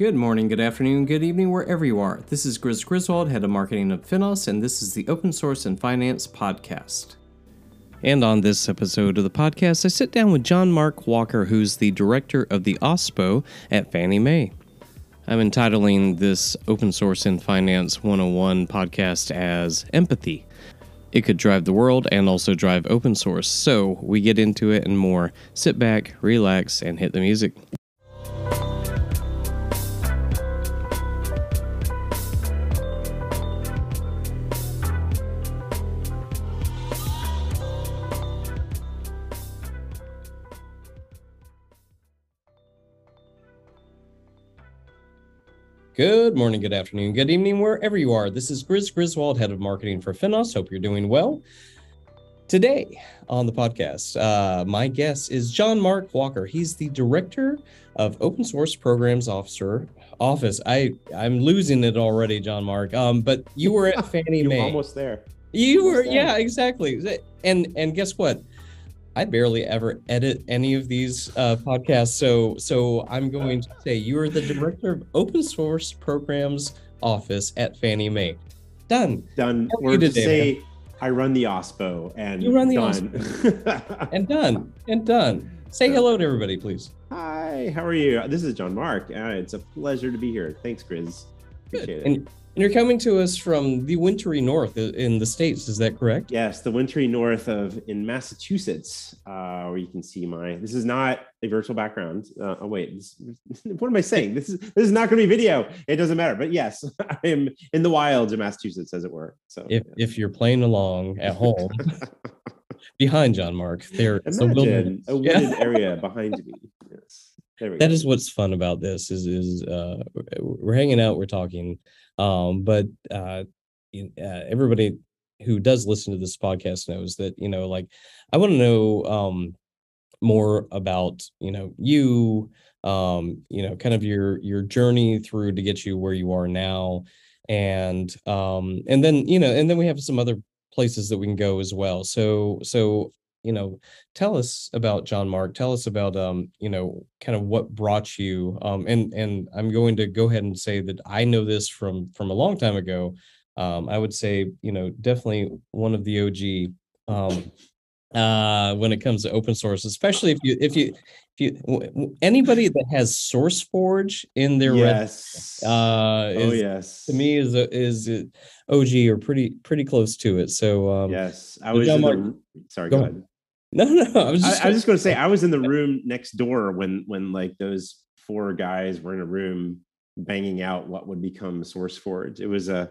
Good morning, good afternoon, good evening, wherever you are. This is Grizz Griswold, Head of Marketing at Finos, and this is the Open Source and Finance Podcast. And on this episode of the podcast, I sit down with John Mark Walker, who's the director of the OSPO at Fannie Mae. I'm entitling this Open Source and Finance 101 podcast as Empathy. It could drive the world and also drive open source, so we get into it and more. Sit back, relax, and hit the music. Good morning, good afternoon, good evening, wherever you are. This is Grizz Griswold, Head of Marketing for Finos. Hope you're doing well. Today on the podcast, my guest is John Mark Walker. He's the Director of Open Source Programs Office. I'm losing it already, John Mark, but you were at Fannie Mae. Almost there. You were, yeah, exactly. And guess what? I barely ever edit any of these podcasts, so I'm going to say you are the Director of Open Source Programs Office at Fannie Mae. Done. Done. Or to say, man. I run the OSPO and you run the done. OSPO. And done. And done. Say hello to everybody, please. Hi, how are you? This is John Mark. It's a pleasure to be here. Thanks, Grizz. Appreciate it. And you're coming to us from the wintry north in the States, is that correct? Yes, the wintry north in Massachusetts, where you can see this is not a virtual background. Oh, wait, what am I saying? This is not gonna be video. It doesn't matter, but yes, I am in the wilds of Massachusetts, as it were. So if you're playing along at home, behind John Mark, there's a wilderness. A wooded area behind me, yes. That is what's fun about this is we're hanging out, we're talking, but everybody who does listen to this podcast knows that, you know, like, I want to know more about, you know, you, you know, kind of your journey through to get you where you are now, and then, you know, and then we have some other places that we can go as well. So. You know, tell us about John Mark. Tell us about, you know, kind of what brought you. And I'm going to go ahead and say that I know this from a long time ago. I would say, you know, definitely one of the OG when it comes to open source, especially if you anybody that has SourceForge in their yes, yes, to me is OG or pretty close to it. So yes, I was. Sorry, go ahead. No, I was just going to say I was in the room next door when like those four guys were in a room banging out what would become SourceForge. It was a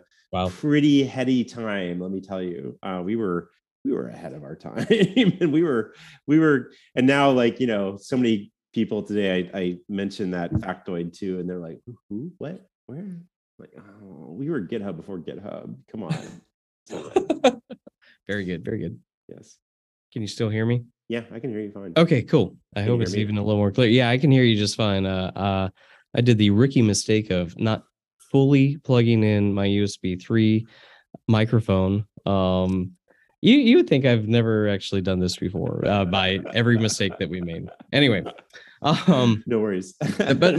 pretty heady time, let me tell you. We were ahead of our time, and we were, and now, like, you know, so many people today, I mentioned that factoid too, and they're like, who, what, where? Like, oh, we were GitHub before GitHub. Come on. Very good, very good. Yes. Can you still hear me? Yeah, I can hear you fine. Okay, cool. I hope it's even a little more clear. Yeah, I can hear you just fine. I did the rookie mistake of not fully plugging in my USB 3 microphone. You would think I've never actually done this before by every mistake that we made. Anyway, no worries. but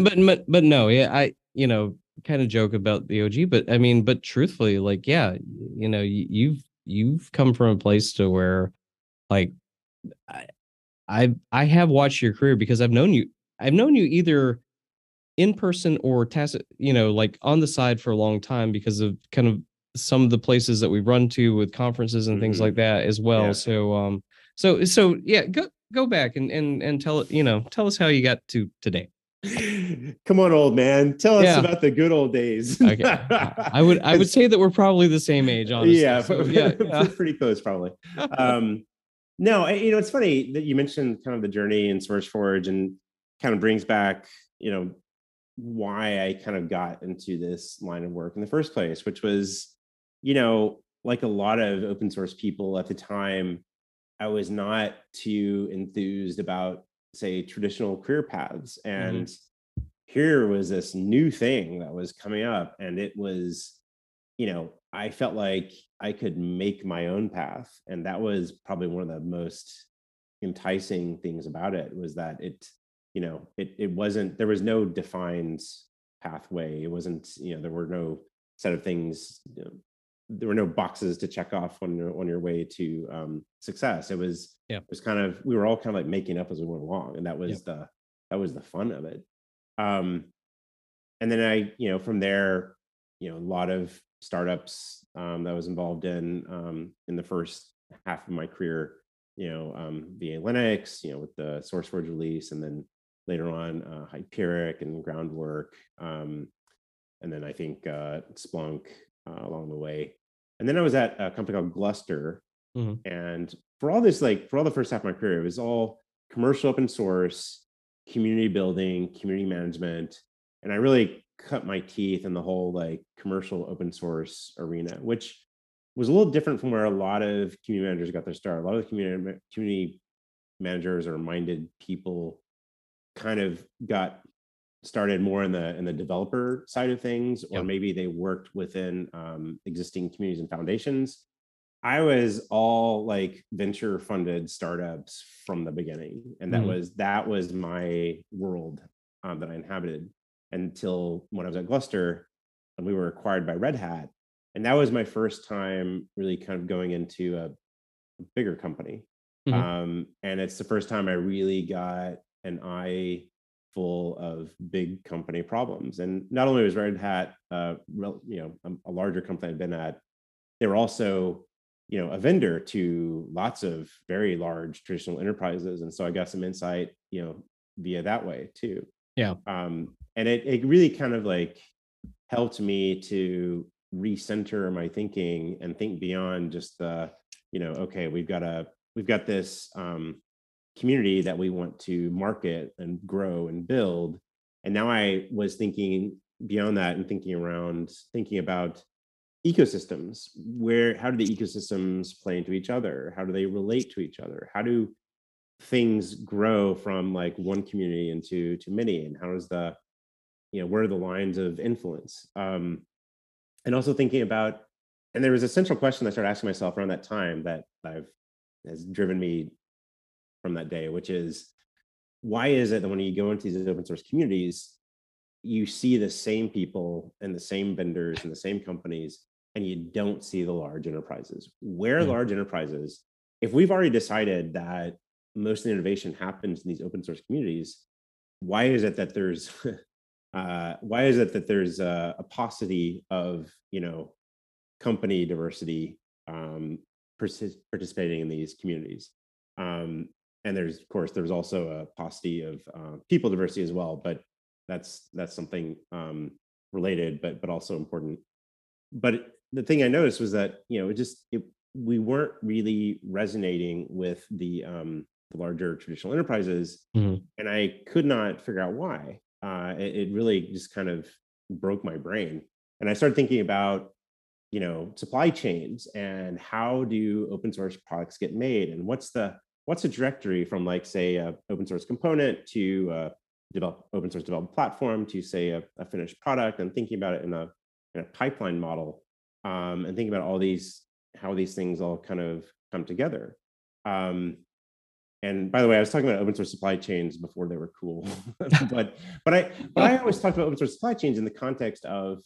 no, yeah, I, you know, kind of joke about the OG, but I mean, but truthfully, like, yeah, you know, you've come from a place to where, like, I have watched your career because I've known you either in person or tacit, you know, like on the side for a long time because of kind of some of the places that we've run to with conferences and things like that as well. Yeah. So yeah, go back and tell us how you got to today. Come on, old man, tell us about the good old days. Okay. I would say that we're probably the same age, honestly. Yeah, so, yeah. Pretty close, probably. No, you know, it's funny that you mentioned kind of the journey in SourceForge, and kind of brings back, you know, why I kind of got into this line of work in the first place, which was, you know, like a lot of open source people at the time, I was not too enthused about, say, traditional career paths. And here was this new thing that was coming up, and it was, you know, I felt like I could make my own path. And that was probably one of the most enticing things about it, was that it, you know, it wasn't, there was no defined pathway. It wasn't, you know, there were no set of things, you know, there were no boxes to check off on your way to success. It was, it was kind of, we were all kind of like making up as we went along, and that was that was the fun of it. And then I, you know, from there, you know, a lot of startups that I was involved in the first half of my career, you know, VA Linux, you know, with the SourceForge release, and then later on Hyperic and Groundwork, and then I think Splunk along the way. And then I was at a company called Gluster. And for all this, like for all the first half of my career, it was all commercial open source, community building, community management. And I really cut my teeth in the whole like commercial open source arena, which was a little different from where a lot of community managers got their start. A lot of the community managers or minded people kind of got started more in the developer side of things, or maybe they worked within existing communities and foundations. I was all like venture funded startups from the beginning. And that was my world that I inhabited until when I was at Gluster and we were acquired by Red Hat. And that was my first time really kind of going into a bigger company. And it's the first time I really got an eye full of big company problems. And not only was Red Hat, you know, a larger company I'd been at, they were also, you know, a vendor to lots of very large traditional enterprises. And so I got some insight, you know, via that way too. And it really kind of like helped me to recenter my thinking and think beyond just the, you know, okay, we've got this community that we want to market and grow and build. And now I was thinking beyond that and thinking about ecosystems. How do the ecosystems play into each other? How do they relate to each other? How do things grow from like one community into too many? And how does the, you know, where are the lines of influence? And also thinking about, and there was a central question that I started asking myself around that time that has driven me from that day, which is, why is it that when you go into these open source communities, you see the same people and the same vendors and the same companies, and you don't see the large enterprises? Where are large enterprises? If we've already decided that most of the innovation happens in these open source communities, why is it that there's a paucity of, you know, company diversity participating in these communities? And there's, of course, there's also a paucity of people diversity as well, but that's something related, but also important. But the thing I noticed was that, you know, we weren't really resonating with the larger traditional enterprises, and I could not figure out why. It really just kind of broke my brain, and I started thinking about, you know, supply chains and how do open source products get made, and what's the trajectory from, like, say, a open source component to open source development platform to, say, a finished product, and thinking about it in a pipeline model, and thinking about how these things all kind of come together. And by the way, I was talking about open source supply chains before they were cool, but I always talked about open source supply chains in the context of,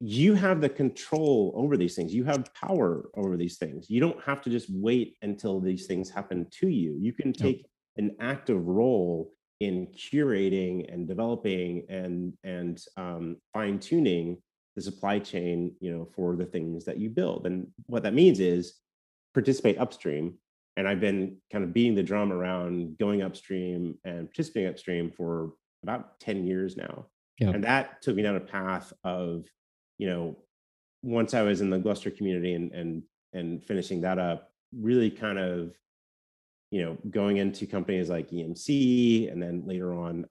you have the control over these things. You have power over these things. You don't have to just wait until these things happen to you. You can take an active role in curating and developing and fine-tuning the supply chain, you know, for the things that you build. And what that means is participate upstream. And I've been kind of beating the drum around going upstream and participating upstream for about 10 years now. And that took me down a path of, you know, once I was in the Gluster community and finishing that up, really kind of, you know, going into companies like EMC, and then later on,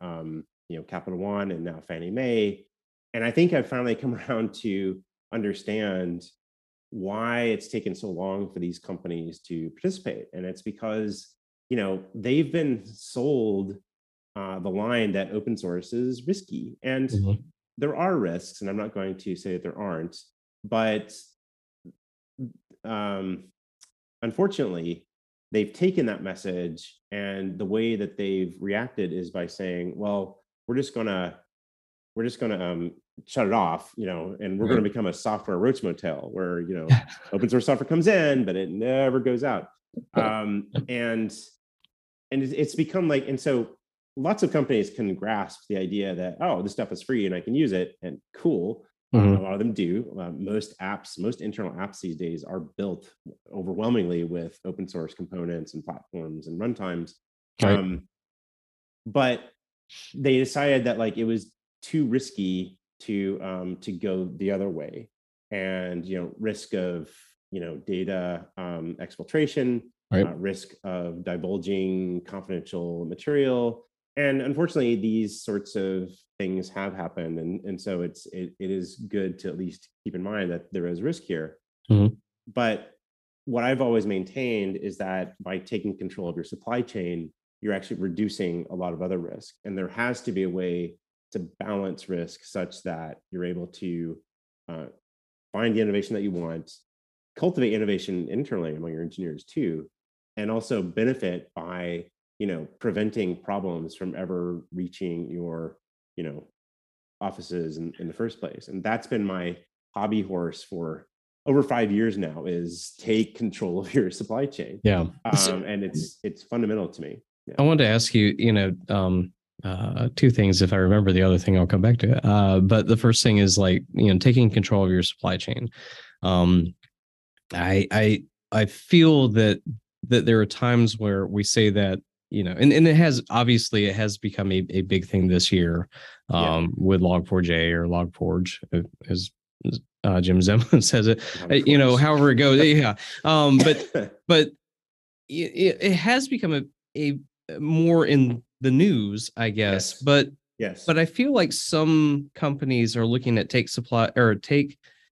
you know, Capital One, and now Fannie Mae. And I think I've finally come around to understand why it's taken so long for these companies to participate. And it's because, you know, they've been sold the line that open source is risky. And there are risks, and I'm not going to say that there aren't, but unfortunately, they've taken that message, and the way that they've reacted is by saying, well, we're just going to we're just going to shut it off, you know, and we're going to become a software roach motel where, you know, open source software comes in, but it never goes out. And it's become like, and so lots of companies can grasp the idea that, oh, this stuff is free and I can use it, and cool. Mm-hmm. A lot of them do. Most apps, most internal apps these days are built overwhelmingly with open source components and platforms and runtimes. Right. But they decided that like it was too risky to go the other way, and you know, risk of, you know, data exfiltration, right. Risk of divulging confidential material, and unfortunately these sorts of things have happened, and so it is good to at least keep in mind that there is risk here. Mm-hmm. But what I've always maintained is that by taking control of your supply chain, you're actually reducing a lot of other risk, and there has to be a way to balance risk such that you're able to find the innovation that you want, cultivate innovation internally among your engineers too, and also benefit by, you know, preventing problems from ever reaching your, you know, offices in the first place. And that's been my hobby horse for over 5 years now, is take control of your supply chain. Yeah. And it's fundamental to me. Yeah. I wanted to ask you, you know, two things. If I remember the other thing, I'll come back to it. But the first thing is, like, you know, taking control of your supply chain. I feel that there are times where we say that, you know, and it has become a big thing this year, with Log4j or Log4Shell, as Jim Zemlin says it, you know, however it goes. Yeah. But it has become a more in the news, I guess. Yes. But I feel like some companies are looking at take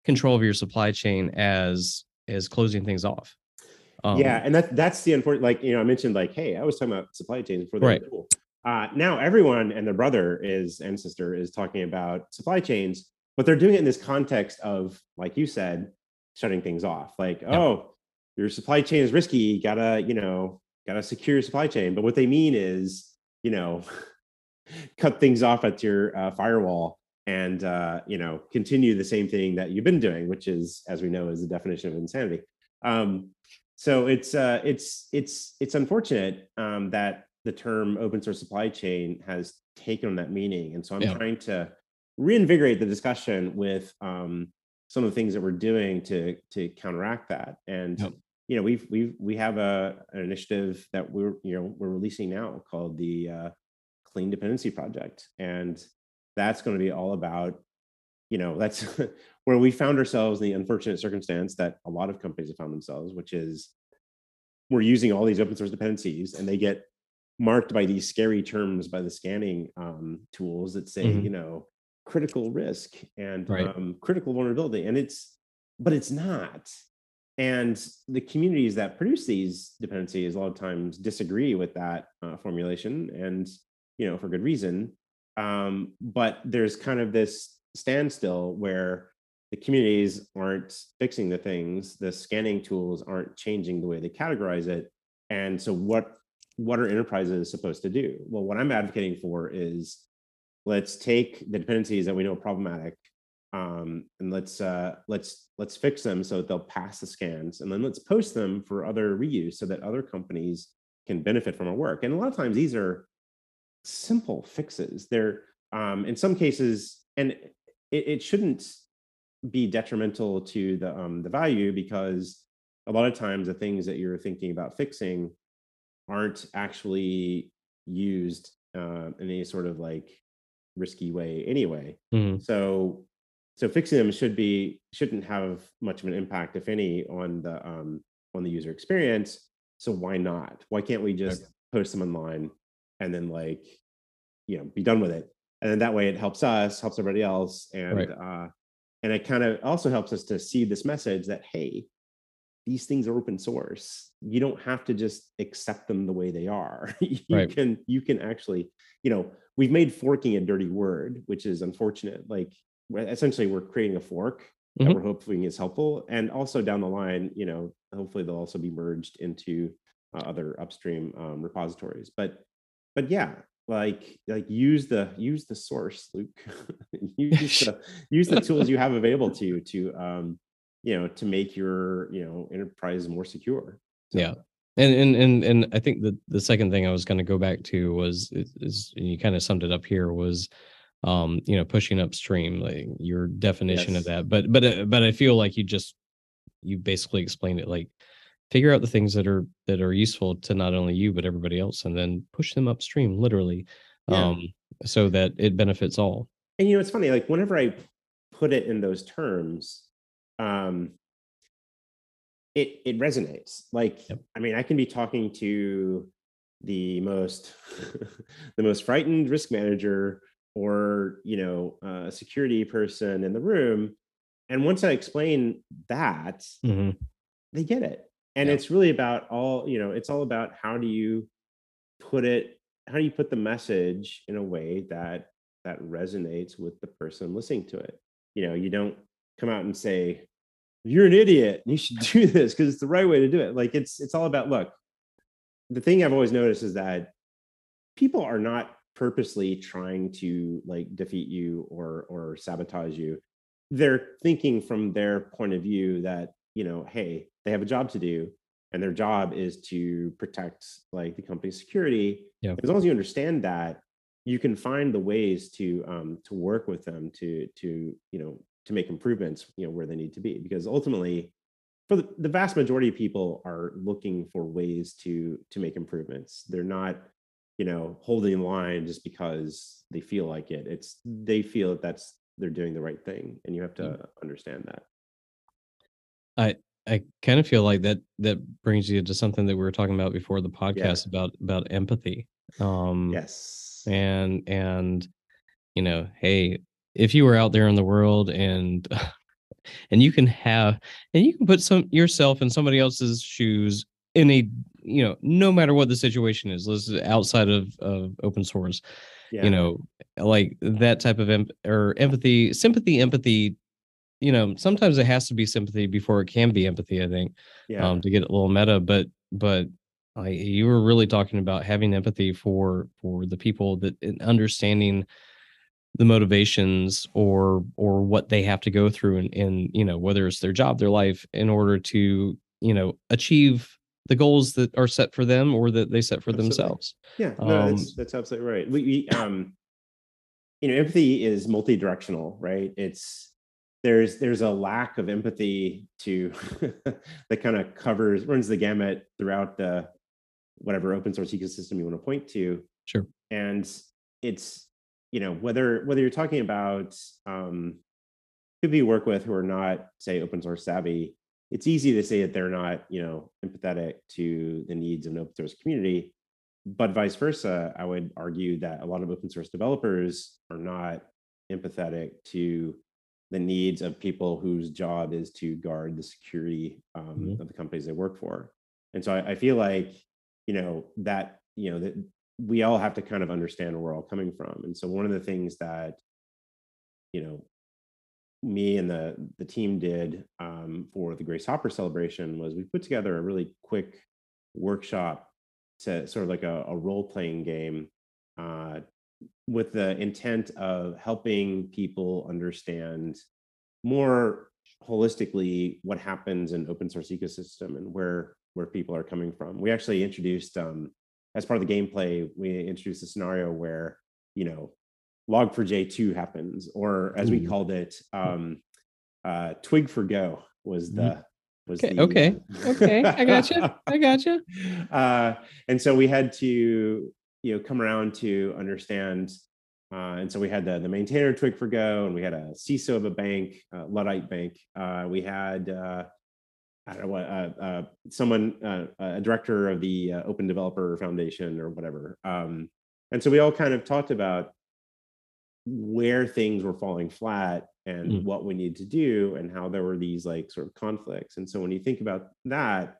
control of your supply chain as closing things off. Yeah, and that's the important, like, you know, I mentioned, like, hey, I was talking about supply chains before they were cool. Now everyone and their brother and sister is talking about supply chains, but they're doing it in this context of, like you said, shutting things off. Like, oh, your supply chain is risky. You gotta secure your supply chain. But what they mean is, you know, cut things off at your firewall and, you know, continue the same thing that you've been doing, which is, as we know, is the definition of insanity. So it's unfortunate that the term open source supply chain has taken on that meaning. And so I'm trying to reinvigorate the discussion with some of the things that we're doing to counteract that. And you know, we have an initiative that we're releasing now called the Clean Dependency Project, and that's going to be all about, you know, that's where we found ourselves in the unfortunate circumstance that a lot of companies have found themselves, which is we're using all these open source dependencies and they get marked by these scary terms by the scanning tools that say, you know, critical risk and critical vulnerability. And it's not. And the communities that produce these dependencies a lot of times disagree with that formulation, and, you know, for good reason. But there's kind of this standstill where the communities aren't fixing the things, the scanning tools aren't changing the way they categorize it. And so what are enterprises supposed to do? Well, what I'm advocating for is, let's take the dependencies that we know are problematic, and let's fix them so that they'll pass the scans, and then let's post them for other reuse so that other companies can benefit from our work. And a lot of times these are simple fixes. They're in some cases, and it shouldn't be detrimental to the value, because a lot of times the things that you're thinking about fixing aren't actually used in any sort of like risky way anyway. So fixing them shouldn't have much of an impact, if any, on the user experience. So why not? Why can't we just post them online and then, like, you know, be done with it? And then that way it helps us, helps everybody else, and and it kind of also helps us to see this message that, hey, these things are open source. You don't have to just accept them the way they are. You can actually, you know, we've made forking a dirty word, which is unfortunate. Like, essentially we're creating a fork that we're hoping is helpful, and also down the line, you know, hopefully they'll also be merged into other upstream repositories. But yeah, like use the source, Luke. use the tools you have available to you to make your enterprise more secure. So. Yeah. And I think the second thing I was going to go back to was, and you kind of summed it up here, was pushing upstream, like your definition of that. But I feel like you basically explained it, like figure out the things that are useful to not only you but everybody else, and then push them upstream, literally, so that it benefits all. And it's funny, like whenever I put it in those terms, it resonates. Like, yep. I mean, I can be talking to the most frightened risk manager or a security person in the room, and once I explain that, mm-hmm. they get it. And It's really about all about how do you put the message in a way that resonates with the person listening to it. You don't come out and say, you're an idiot and you should do this because it's the right way to do it. Like it's all about, look, the thing I've always noticed is that people are not purposely trying to like defeat you or sabotage you. They're thinking from their point of view that, hey, they have a job to do and their job is to protect like the company's security. Yeah. As long as you understand that, you can find the ways to work with them to make improvements, where they need to be, because ultimately, for the vast majority of people are looking for ways to make improvements. They're not, holding line just because they feel like it. It's they feel that they're doing the right thing, and you have to understand that. I kind of feel like that brings you to something that we were talking about before the podcast about empathy. Yes, and hey. If you were out there in the world and you can put yourself in somebody else's shoes in a, no matter what the situation is, this is outside of open source, like that type of empathy, sympathy, empathy, sometimes it has to be sympathy before it can be empathy, I think, to get a little meta, but like you were really talking about having empathy for the people that, and understanding the motivations or what they have to go through and whether it's their job, their life, in order to achieve the goals that are set for them or that they set for themselves. That's absolutely right. We empathy is multi-directional, right? There's a lack of empathy that kind of runs the gamut throughout the whatever open source ecosystem you want to point to. Sure. And it's whether you're talking about people you work with who are not, say, open source savvy, it's easy to say that they're not, empathetic to the needs of an open source community, but vice versa, I would argue that a lot of open source developers are not empathetic to the needs of people whose job is to guard the security of the companies they work for. And so I feel like, that we all have to kind of understand where we're all coming from. And so one of the things that, me and the team did for the Grace Hopper celebration was we put together a really quick workshop to sort of like a role-playing game with the intent of helping people understand more holistically what happens in open source ecosystem and where people are coming from. We actually introduced as part of the gameplay, we introduced a scenario where, Log4j2 happens, or as we called it, Twig4go was the... was okay, the, okay, okay, I gotcha. And so we had to, come around to understand. And so we had the maintainer Twig4go, and we had a CISO of a bank, Luddite Bank. We had... a director of the Open Developer Foundation or whatever. And so we all kind of talked about where things were falling flat and what we need to do and how there were these like sort of conflicts. And so when you think about that,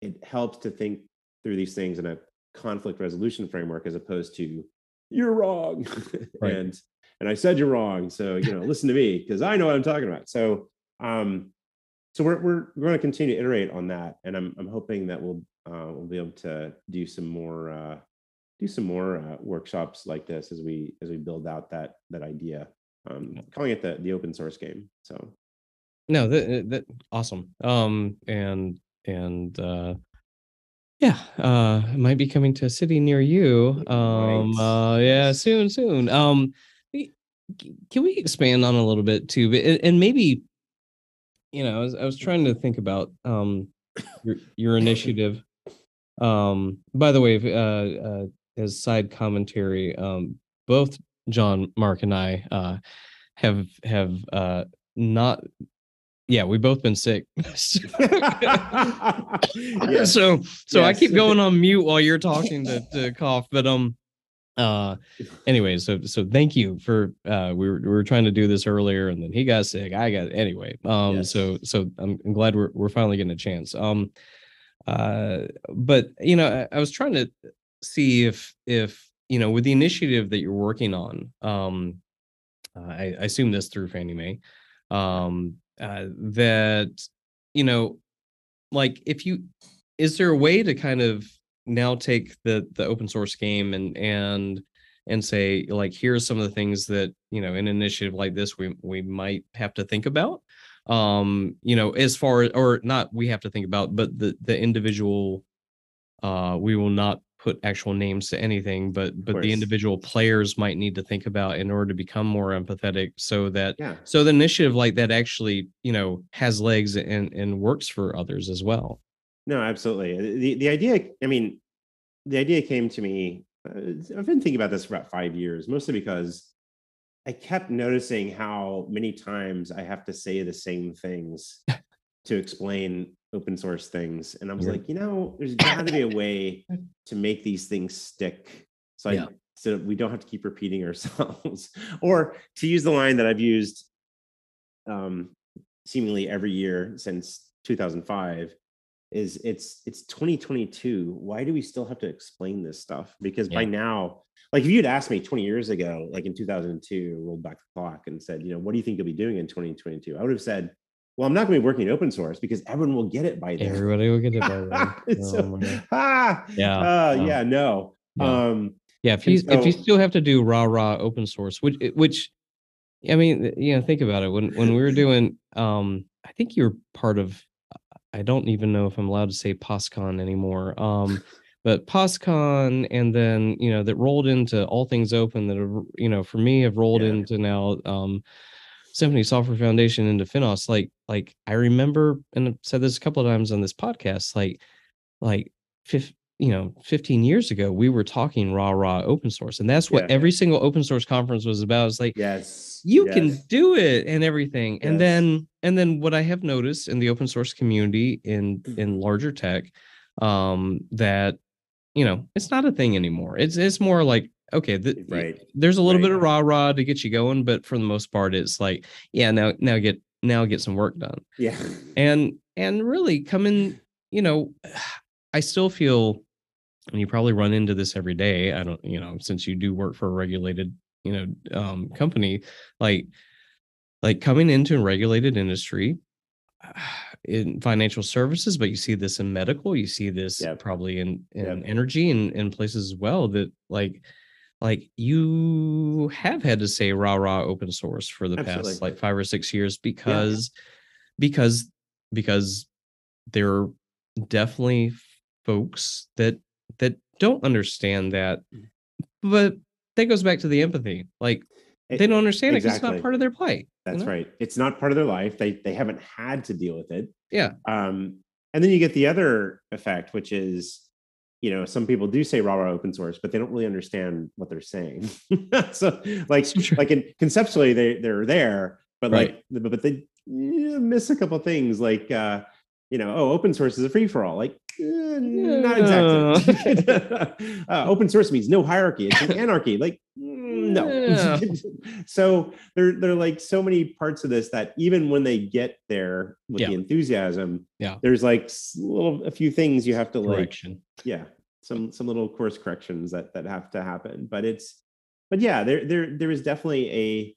it helps to think through these things in a conflict resolution framework as opposed to you're wrong. Right. And I said you're wrong. So, listen to me because I know what I'm talking about. So, so we're going to continue to iterate on that, and I'm hoping that we'll be able to do some more do some more workshops like this as we build out that idea. Calling it the open source game. So no, that awesome. It might be coming to a city near you. Soon. Can we expand on a little bit too? And maybe, I was trying to think about your initiative. By the way, as side commentary, both John, Mark, and I have not. Yeah, we've both been sick. Yes. So yes. I keep going on mute while you're talking to cough. But anyway, so thank you for we were trying to do this earlier, and then he got sick. Yes. So I'm glad we're finally getting a chance. But I was trying to see if with the initiative that you're working on, I assume this through Fannie Mae. Is there a way to kind of now take the open source game and say, like, here's some of the things that, in an initiative like this, we might have to think about, as far as, or not we have to think about, but the individual, we will not put actual names to anything, but the individual players might need to think about in order to become more empathetic, so the initiative like that actually has legs and works for others as well. No, absolutely. The idea, came to me. I've been thinking about this for about 5 years, mostly because I kept noticing how many times I have to say the same things to explain open source things. And I was like, there's got to be a way to make these things stick. So we don't have to keep repeating ourselves. Or to use the line that I've used seemingly every year since 2005, is it's 2022. Why do we still have to explain this stuff? Because by now, like, if you'd asked me 20 years ago, like in 2002, rolled back the clock and said, what do you think you'll be doing in 2022? I would have said, well, I'm not going to be working in open source because everyone will get it by then. Everybody will get it by then. If you still have to do rah open source, which think about it. When we were doing, I think you were part of, I don't even know if I'm allowed to say POSCON anymore. But POSCON, and then that rolled into all things open. That for me, have rolled into now. Symphony Software Foundation, into Finos, like I remember, and I've said this a couple of times on this podcast, 15 years ago, we were talking rah open source, and that's what every single open source conference was about. It's like, you can do it and everything. Yes. And then what I have noticed in the open source community in larger tech, that, it's not a thing anymore. It's more like, okay, there's a little bit of rah to get you going, but for the most part, it's like, now get some work done. Yeah, and really coming, I still feel, and you probably run into this every day. I don't, since you do work for a regulated, company, like coming into a regulated industry in financial services, but you see this in medical, you see this probably in energy and in places as well, that like you have had to say rah open source for the past 5 or 6 years, because there are definitely folks that don't understand that. But that goes back to the empathy. Like, they don't understand it because it's not part of their plight. That's right. It's not part of their life. They haven't had to deal with it. Yeah. And then you get the other effect, which is, some people do say rah open source, but they don't really understand what they're saying. So conceptually they're there, but but they miss a couple things, like open source is a free for all. Like, not exactly. Open source means no hierarchy. It's an anarchy. Like, no. So there are like so many parts of this that even when they get there with the enthusiasm, there's like a few things you have to correction. Some little course corrections that have to happen. But there is definitely a,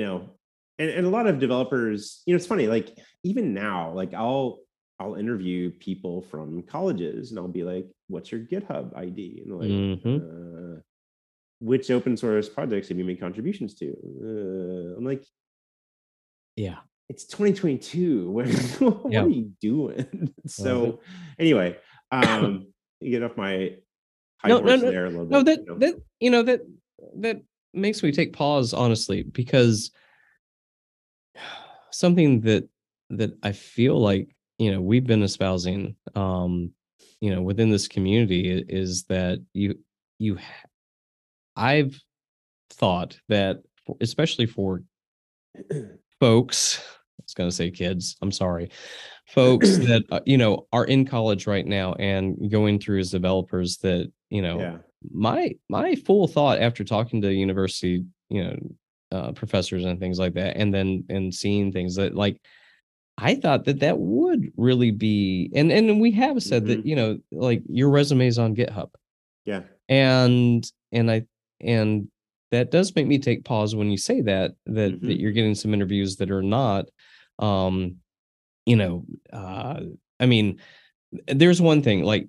and a lot of developers, it's funny, like even now, like I'll I'll interview people from colleges and I'll be like, what's your GitHub ID? And like, which open source projects have you made contributions to? I'm like, yeah, it's 2022. What are you doing? So anyway, you get off my high horse there a little bit. That makes me take pause, honestly, because something that I feel like, we've been espousing, within this community is that I've thought that, especially for folks, I was going to say kids, I'm sorry, folks that, are in college right now and going through as developers that, my full thought after talking to university, professors and things like that, and seeing things that like, I thought that would really be, and we have said that, like your resume is on GitHub. Yeah. And that does make me take pause when you say that you're getting some interviews that are not, I mean, there's one thing like,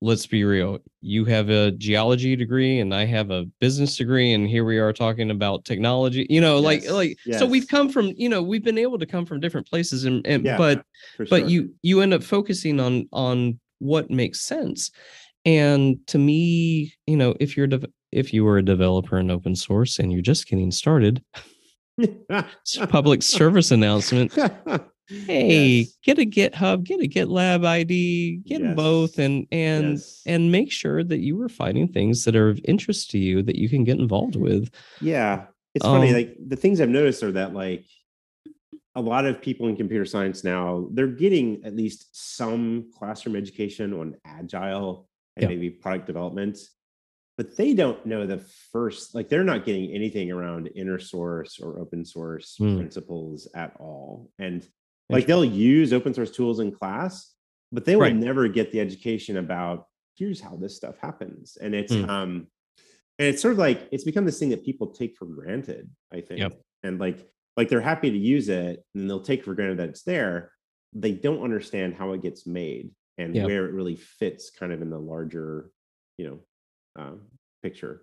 let's be real. You have a geology degree and I have a business degree, and here we are talking about technology, so we've come from, we've been able to come from different places but you end up focusing on what makes sense. And to me, if you were a developer in open source and you're just getting started, it's a public service announcement. Hey, get a GitHub, get a GitLab ID, get them both, and make sure that you are finding things that are of interest to you that you can get involved with. Yeah, it's funny. Like the things I've noticed are that like a lot of people in computer science now, they're getting at least some classroom education on agile and maybe product development, but they don't know the first. Like they're not getting anything around inner source or open source principles at all, and like they'll use open source tools in class, but they will never get the education about here's how this stuff happens. And it's it's sort of like it's become this thing that people take for granted, I think. Yep. And like they're happy to use it and they'll take for granted that it's there. They don't understand how it gets made and where it really fits kind of in the larger, picture.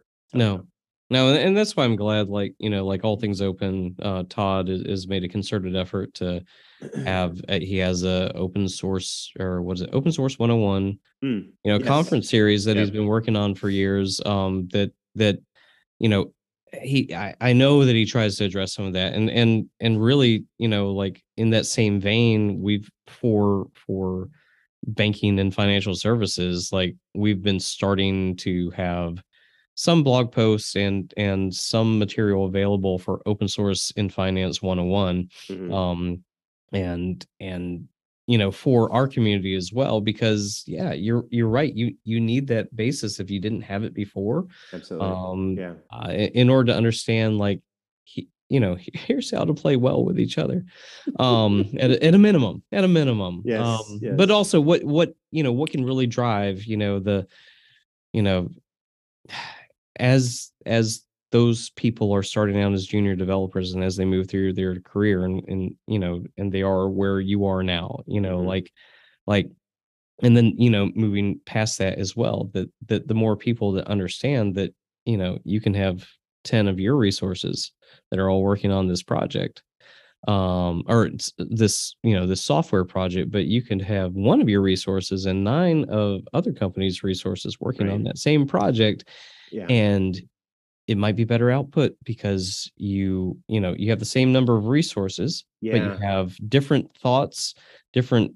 No, and that's why I'm glad, like all things open, Todd has made a concerted effort to have, he has a open source, or what is it, Open Source 101, conference series that he's been working on for years, I know that he tries to address some of that, and really, like in that same vein, we've, for banking and financial services, like we've been starting to have some blog posts and some material available for open source in finance 101, and for our community as well, because you're right, you need that basis if you didn't have it before. Absolutely. In order to understand like here's how to play well with each other, at a minimum. Yes. But also what can really drive as those people are starting out as junior developers and as they move through their career and they are where you are now, and then, moving past that as well, that the more people that understand that, you can have 10 of your resources that are all working on this project, or this, this software project, but you can have one of your resources and 9 of other companies' resources working on that same project. Yeah. And it might be better output because you have the same number of resources, but you have different thoughts, different,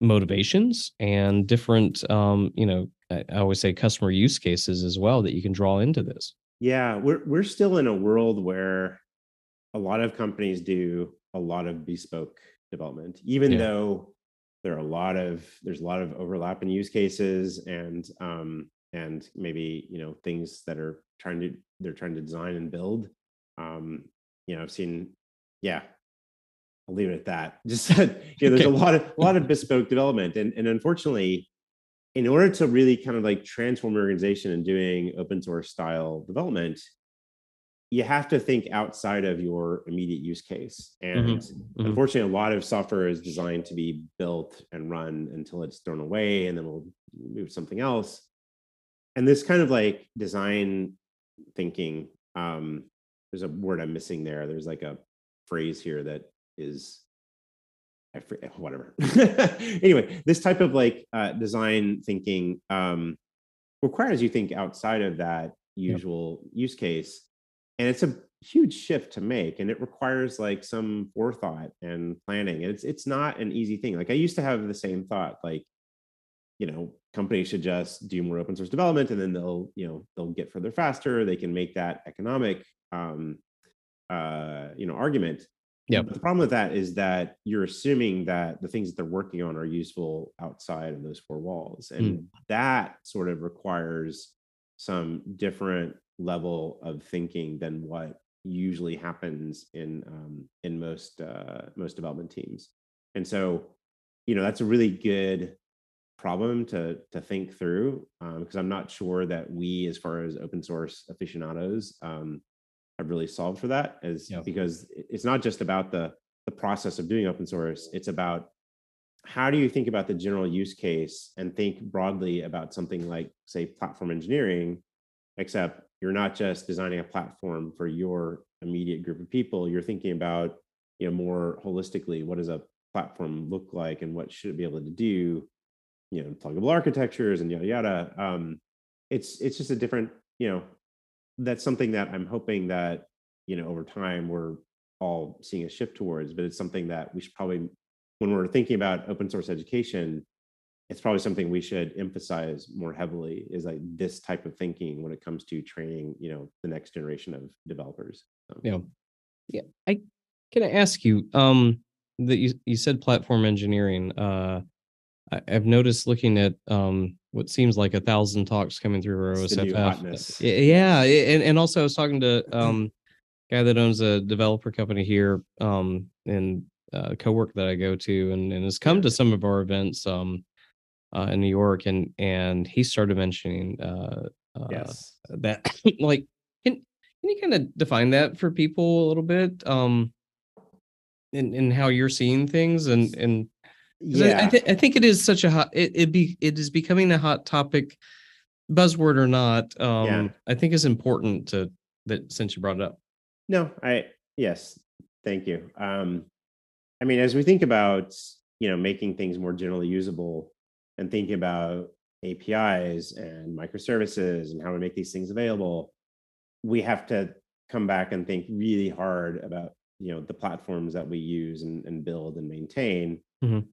motivations, and different, I always say customer use cases as well that you can draw into this. Yeah. We're still in a world where a lot of companies do a lot of bespoke development, even though there's a lot of overlap in use cases and maybe things that are trying to design and build. I've seen, I'll leave it at that. Just there's a lot of bespoke development, and unfortunately, in order to really kind of like transform your organization and doing open source style development, you have to think outside of your immediate use case. And unfortunately, a lot of software is designed to be built and run until it's thrown away, and then we'll move something else. And this kind of like design thinking, there's a word I'm missing there. There's like a phrase here that is, I forget, whatever. Anyway, this type of like design thinking requires you think outside of that usual use case. And it's a huge shift to make, and it requires like some forethought and planning. And it's not an easy thing. Like I used to have the same thought, like, you know, companies should just do more open source development, and then they'll, you know, they'll get further faster. They can make that economic, you know, argument. Yeah. The problem with that is that you're assuming that the things that they're working on are useful outside of those four walls, and that sort of requires some different level of thinking than what usually happens in most development teams. And so, you know, that's a really good problem to think through, because I'm not sure that we, as far as open source aficionados, have really solved for that. Because it's not just about the process of doing open source. It's about how do you think about the general use case and think broadly about something like, say, platform engineering, except you're not just designing a platform for your immediate group of people. You're thinking about, you know, more holistically, what does a platform look like and what should it be able to do, you know, pluggable architectures and yada, yada. It's just a different, you know, that's something that I'm hoping that, you know, over time we're all seeing a shift towards, but it's something that we should probably, when we're thinking about open source education, it's probably something we should emphasize more heavily, is like this type of thinking when it comes to training, you know, the next generation of developers. So. Yeah. Can I ask you, that you said platform engineering, I've noticed looking at what seems like 1,000 talks coming through our OSFF. Yeah. And also I was talking to a guy that owns a developer company here, and co-work that I go to, and has come to some of our events, in New York, and he started mentioning that like can you kind of define that for people a little bit, in how you're seeing things, and I think it is such a hot, it is becoming a hot topic, buzzword or not. I think it's important that since you brought it up. Yes, thank you. I mean, as we think about, you know, making things more generally usable, and thinking about APIs and microservices and how we make these things available, we have to come back and think really hard about, you know, the platforms that we use and build and maintain. And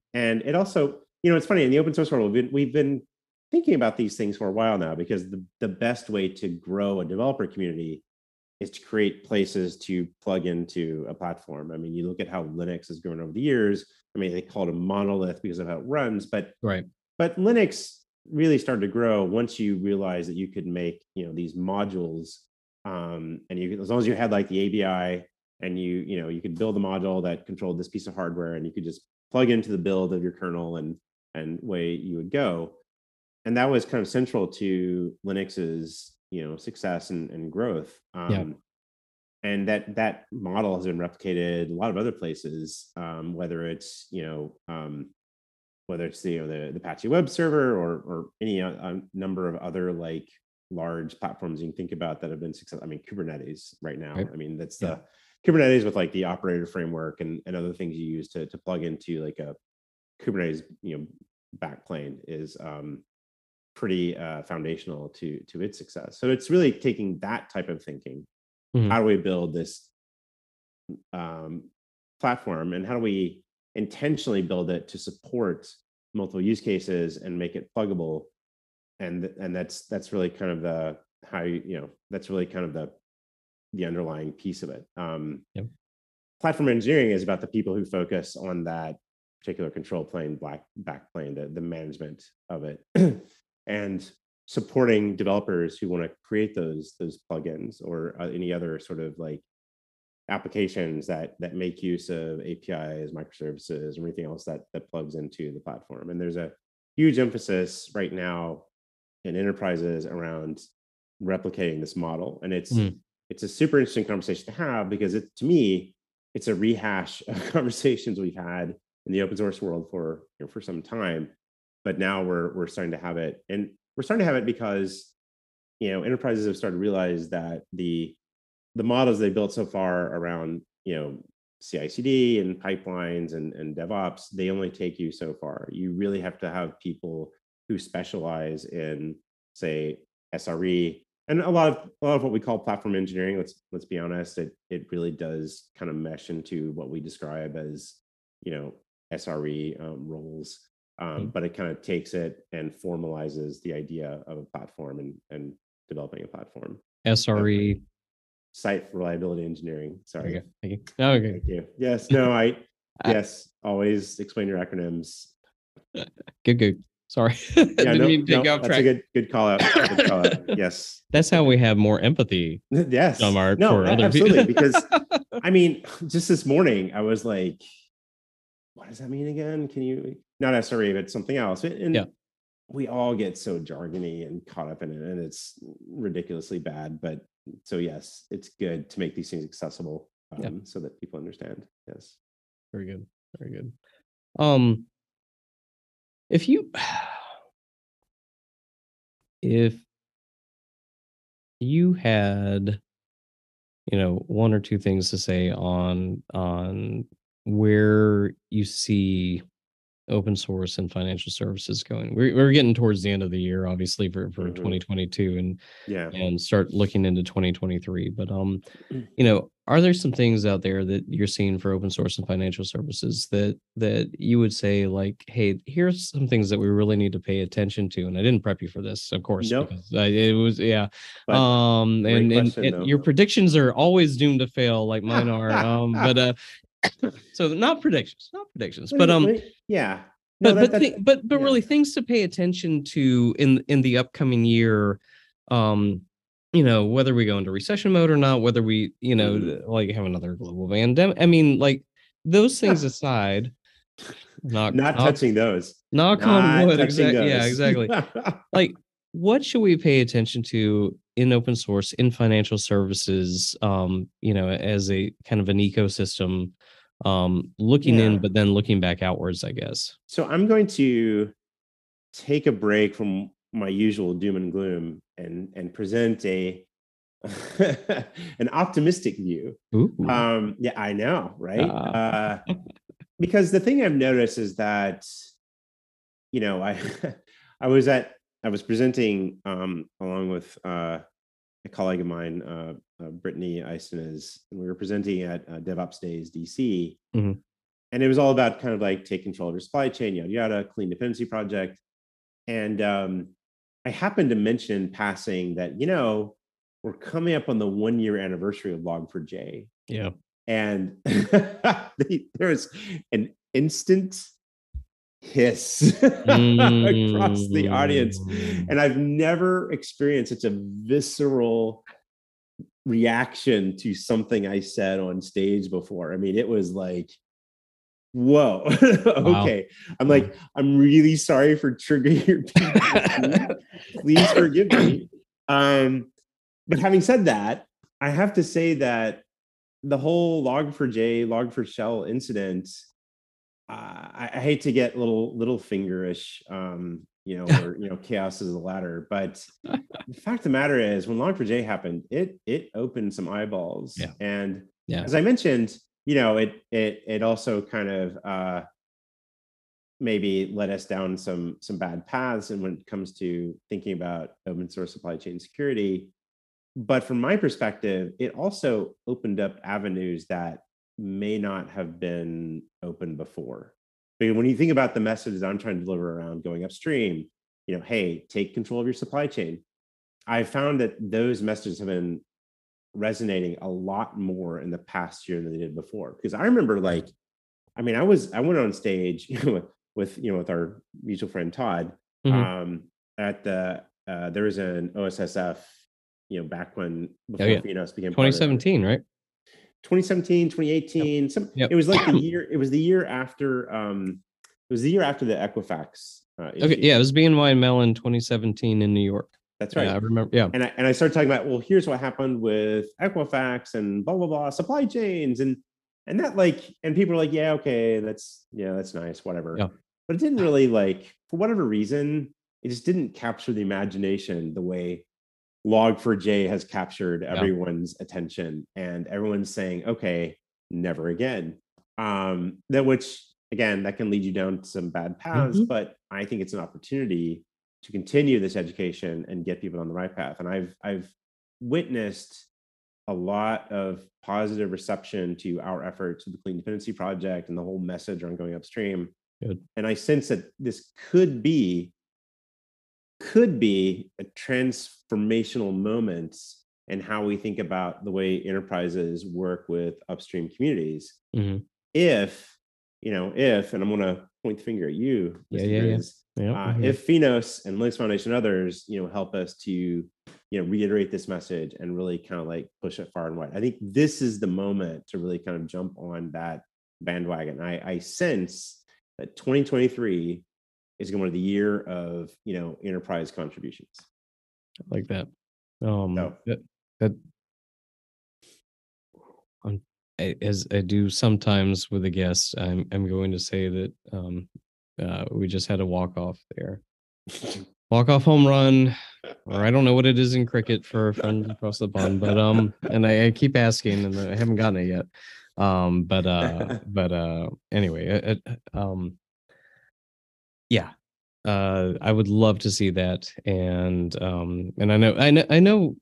it also, you know, it's funny, in the open source world, we've been thinking about these things for a while now, because the best way to grow a developer community is to create places to plug into a platform. I mean, you look at how Linux has grown over the years. I mean, they call it a monolith because of how it runs, but But Linux really started to grow once you realized that you could make, you know, these modules, and you could, as long as you had like the ABI, and you know you could build a module that controlled this piece of hardware, and you could just plug into the build of your kernel and way you would go. And that was kind of central to Linux's, you know, success and growth. And that model has been replicated a lot of other places, whether it's, you know, whether it's the Apache web server or any number of other like large platforms you can think about that have been successful. I mean, Kubernetes right now. Right. I mean, that's the Kubernetes with like the operator framework and other things you use to plug into like a Kubernetes, you know, backplane is pretty foundational to its success. So it's really taking that type of thinking. How do we build this platform, and how do we intentionally build it to support multiple use cases and make it pluggable, and that's really kind of the that's really kind of the underlying piece of it. Platform engineering is about the people who focus on that particular control plane, backplane, the management of it, and supporting developers who want to create those plugins or any other sort of like applications that make use of APIs, microservices, or anything else that plugs into the platform. And there's a huge emphasis right now in enterprises around replicating this model. And it's it's a super interesting conversation to have because it, to me, it's a rehash of conversations we've had in the open source world for, you know, for some time, but now we're starting to have it, and we're starting to have it because, you know, enterprises have started to realize that the models they built so far around, you know, CI/CD and pipelines and DevOps, they only take you so far. You really have to have people who specialize in, say, SRE, and a lot of what we call platform engineering. Let's be honest, it really does kind of mesh into what we describe as, you know, SRE roles, but it kind of takes it and formalizes the idea of a platform and developing a platform. SRE. Site reliability engineering. Sorry. Okay. Thank you. Oh, okay. Thank you. Yes. No. Yes. Always explain your acronyms. Good. Sorry. Yeah, That's a good call out. Yes. That's how we have more empathy. Yes. For other absolutely. People. Because I mean, just this morning I was like, "What does that mean again? Can you not SRE, but something else?" And yeah. We all get so jargony and caught up in it, and it's ridiculously bad. But so yes, it's good to make these things accessible so that people understand. Yes. Very good. Very good. If you had, you know, one or two things to say on where you see open source and financial services going. We're getting towards the end of the year, obviously, for 2022 and start looking into 2023. But, you know, are there some things out there that you're seeing for open source and financial services that you would say, like, hey, here's some things that we really need to pay attention to? And I didn't prep you for this, of course. Nope. Your predictions are always doomed to fail, like mine are. So not predictions, but yeah. No, but really things to pay attention to in the upcoming year, you know, whether we go into recession mode or not, whether we, you know, like have another global pandemic. I mean, like those things aside, not touching those. Knock on wood. Exactly. Yeah, exactly. Like, what should we pay attention to in open source, in financial services, you know, as a kind of an ecosystem, looking in, but then looking back outwards, I guess? So I'm going to take a break from my usual doom and gloom and present an optimistic view. Ooh. Yeah, I know, right? Because the thing I've noticed is that, you know, I was presenting along with a colleague of mine, Brittany Istenes, and we were presenting at DevOps Days DC. Mm-hmm. And it was all about kind of like take control of your supply chain, yada, yada, Clean Dependency Project. And I happened to mention in passing that, you know, we're coming up on the 1 year anniversary of Log4j. Yeah. And there's an instant hiss across the audience, and I've never experienced such a visceral reaction to something I said on stage before. I mean, it was like, whoa. Okay. Wow. I'm like, I'm really sorry for triggering your people. Please forgive me. But having said that, I have to say that the whole Log4j, Log4Shell incident, I hate to get little fingerish, you know, or, you know, chaos is the latter, but the fact of the matter is when Log4j happened, it opened some eyeballs. Yeah. And as I mentioned, you know, it also kind of maybe led us down some bad paths. And when it comes to thinking about open source supply chain security, but from my perspective, it also opened up avenues that may not have been open before. But when you think about the messages I'm trying to deliver around going upstream, you know, hey, take control of your supply chain, I found that those messages have been resonating a lot more in the past year than they did before. Because I remember, like, I mean, I went on stage with our mutual friend Todd, at the there was an OSSF, you know, back when Finos became 2017, right? 2017, 2018, It was like the year. It was the year after. It was the year after the Equifax. Issue. Okay, yeah, it was BNY Mellon 2017 in New York. That's right. Yeah, I remember. Yeah. And I started talking about, well, here's what happened with Equifax and blah, blah, blah, supply chains. And that like, and people are like, yeah, okay, that's nice, whatever. Yeah. But it didn't really like, for whatever reason, it just didn't capture the imagination the way Log4j has captured everyone's attention, and everyone's saying, okay, never again. Which again, that can lead you down some bad paths, but I think it's an opportunity to continue this education and get people on the right path. And I've witnessed a lot of positive reception to our efforts with the Clean Dependency Project and the whole message around going upstream. Good. And I sense that this could be a transformational moment in how we think about the way enterprises work with upstream communities. Mm-hmm. If, and I'm going to point the finger at you, if Finos and Linux Foundation and others, help us to, reiterate this message and really kind of like push it far and wide. I think this is the moment to really kind of jump on that bandwagon. I sense that 2023 is going to be the year of, enterprise contributions. I like that. As I do sometimes with a guest, I'm going to say that we just had a walk-off there. Walk-off home run, or I don't know what it is in cricket for friends across the pond, but and I keep asking and I haven't gotten it yet. Anyway, I would love to see that, and I know,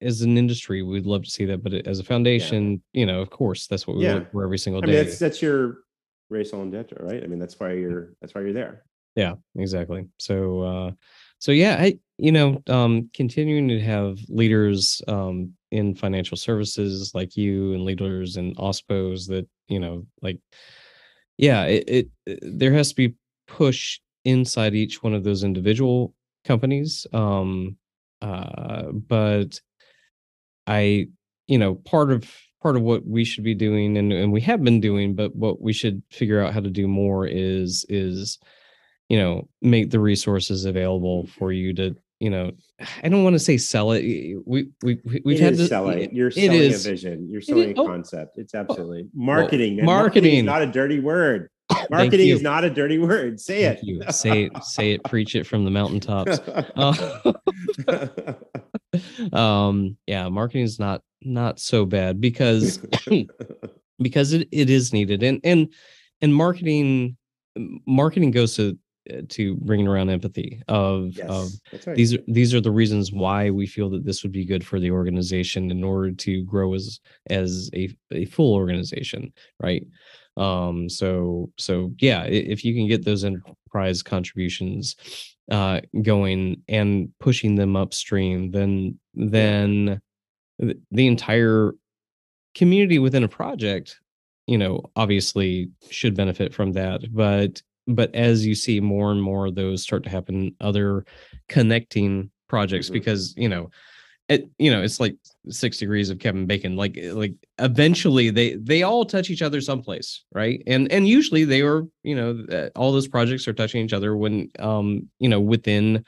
as an industry, we'd love to see that, but as a foundation, of course, that's what we look for every single day. That's your race on debt, right? That's why you're there. Yeah, exactly. So continuing to have leaders in financial services like you, and leaders in OSPOs that there has to be push inside each one of those individual companies. But I, part of what we should be doing and we have been doing, but what we should figure out how to do more is make the resources available for you to, I don't want to say sell it. We've had to sell it. You're selling a vision. You're selling a concept. It's absolutely marketing. Marketing is not a dirty word. Marketing is not a dirty word. Say it. Say it. Preach it from the mountaintops. Marketing is not so bad because it is needed, and marketing goes to bringing around empathy of right. These are the reasons why we feel that this would be good for the organization in order to grow as a full organization, right? If you can get those enterprise contributions going and pushing them upstream, then the entire community within a project, obviously should benefit from that. But as you see more and more of those start to happen, other connecting projects, because, it's like 6 degrees of Kevin Bacon. Like eventually they all touch each other someplace, right? And usually they are, all those projects are touching each other when, within,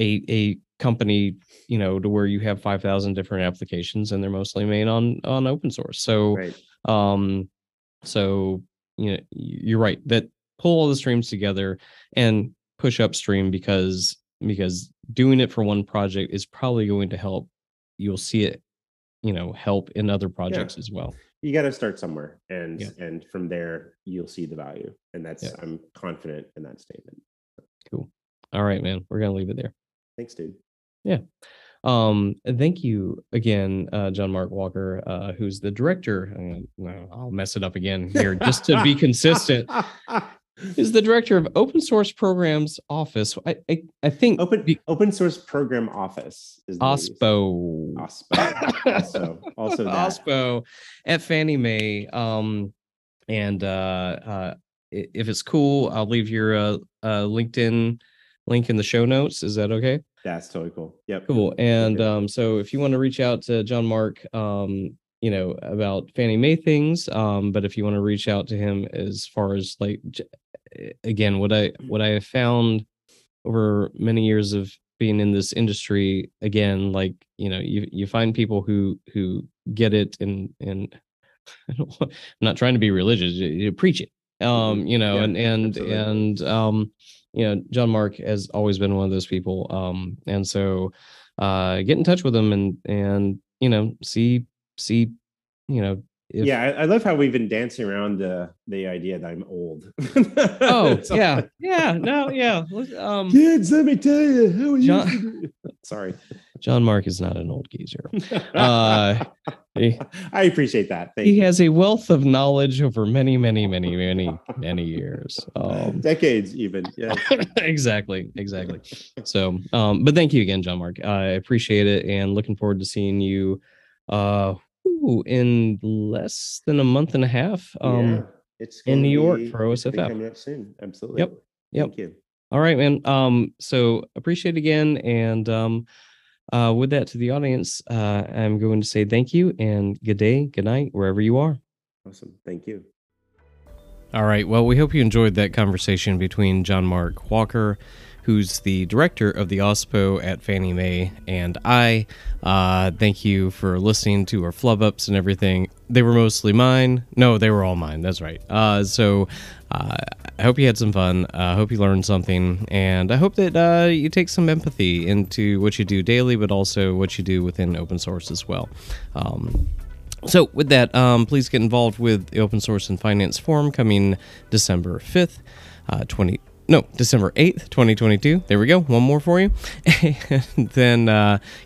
a company, to where you have 5,000 different applications and they're mostly made on open source. So, right. You're right, that pull all the streams together and push upstream because doing it for one project is probably going to help. You'll see it, help in other projects as well. You got to start somewhere, and from there you'll see the value. And that's, I'm confident in that statement. Cool. All right, man, we're going to leave it there. Thanks, dude. Yeah. Thank you again, John Mark Walker, who's the director. I'll mess it up again here just to be consistent. Is the director of Open Source Programs Office. I think Open Source Program Office is the OSPO. Also that. OSPO at Fannie Mae. If it's cool, I'll leave your LinkedIn link in the show notes. Is that okay? That's totally cool. Yep. Cool. And so if you want to reach out to John Mark, about Fannie Mae things, but if you want to reach out to him as far as like, again, what I have found over many years of being in this industry again, like, you know, you find people who get it, and I'm not trying to be religious, you preach it. You know, yeah, and you know, John Mark has always been one of those people. And so get in touch with him and you know, see, you know, if... Yeah, I love how we've been dancing around the idea that I'm old. Oh, yeah. Yeah, no, yeah. Kids, let me tell you. Who are you? Sorry. John Mark is not an old geezer. I appreciate that. Thank you. He has a wealth of knowledge over many, many, many, many, many years. Decades even. Yeah. Exactly. So, but thank you again, John Mark. I appreciate it, and looking forward to seeing you in less than a month and a half, it's in New York for OSFF. Coming up soon, absolutely. Yep. Thank you. All right, man. So appreciate it again, and with that, to the audience, I'm going to say thank you and good day, good night, wherever you are. Awesome, thank you. All right. Well, we hope you enjoyed that conversation between John Mark Walker, who's the director of the OSPO at Fannie Mae, and I. Thank you for listening to our flub-ups and everything. They were mostly mine. No, they were all mine. That's right. So I hope you had some fun. I hope you learned something. And I hope that you take some empathy into what you do daily, but also what you do within open source as well. So with that, please get involved with the Open Source and Finance Forum coming December 5th, December 8th, 2022. There we go. One more for you. And then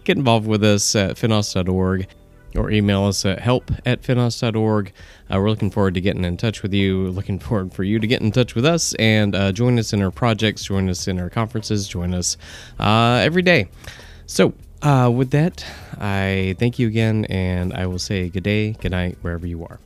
get involved with us at finos.org or email us at help@finos.org. We're looking forward to getting in touch with you, looking forward for you to get in touch with us, and join us in our projects, join us in our conferences, join us every day. So with that, I thank you again, and I will say good day, good night, wherever you are.